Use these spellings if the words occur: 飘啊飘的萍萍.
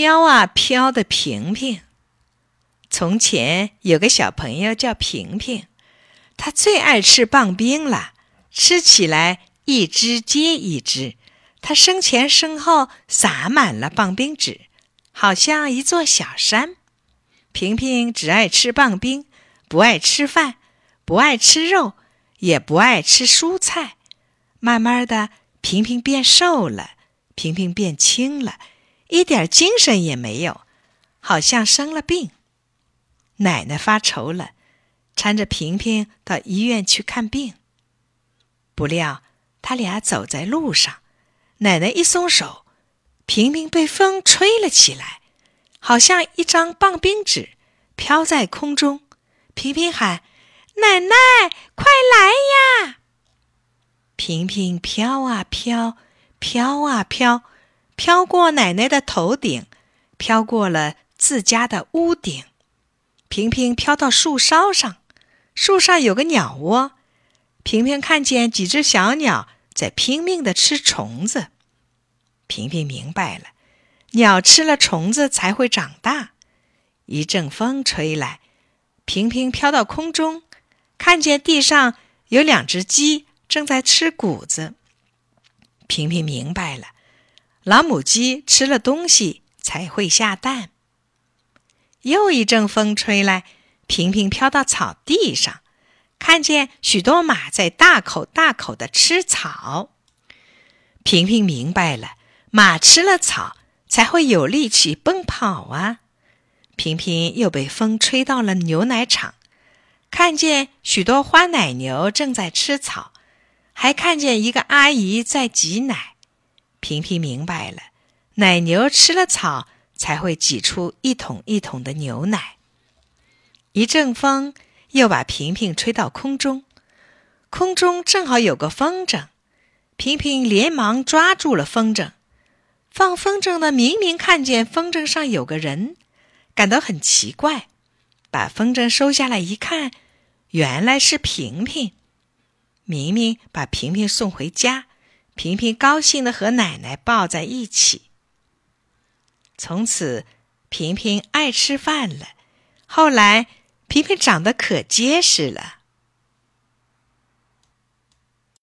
飘啊飘的萍萍。从前有个小朋友叫萍萍，她最爱吃棒冰了，吃起来一只接一只，她生前身后撒满了棒冰纸，好像一座小山。萍萍只爱吃棒冰，不爱吃饭，不爱吃肉，也不爱吃蔬菜。慢慢的，萍萍变瘦了，萍萍变轻了，一点精神也没有，好像生了病。奶奶发愁了，搀着萍萍到医院去看病。不料他俩走在路上，奶奶一松手，萍萍被风吹了起来，好像一张棒冰纸飘在空中。萍萍喊：“奶奶，快来呀！”萍萍飘啊飘，飘啊飘，飘过奶奶的头顶，飘过了自家的屋顶。萍萍飘到树梢上，树上有个鸟窝，萍萍看见几只小鸟在拼命地吃虫子。萍萍明白了，鸟吃了虫子才会长大。一阵风吹来，萍萍飘到空中，看见地上有两只鸡正在吃谷子。萍萍明白了，老母鸡吃了东西才会下蛋。又一阵风吹来，萍萍飘到草地上，看见许多马在大口大口地吃草。萍萍明白了，马吃了草才会有力气奔跑啊。萍萍又被风吹到了牛奶场，看见许多花奶牛正在吃草，还看见一个阿姨在挤奶。萍萍明白了，奶牛吃了草才会挤出一桶一桶的牛奶。一阵风又把萍萍吹到空中，空中正好有个风筝，萍萍连忙抓住了风筝。放风筝的明明看见风筝上有个人，感到很奇怪，把风筝收下来一看，原来是萍萍。明明把萍萍送回家，萍萍高兴地和奶奶抱在一起。从此，萍萍爱吃饭了。后来，萍萍长得可结实了。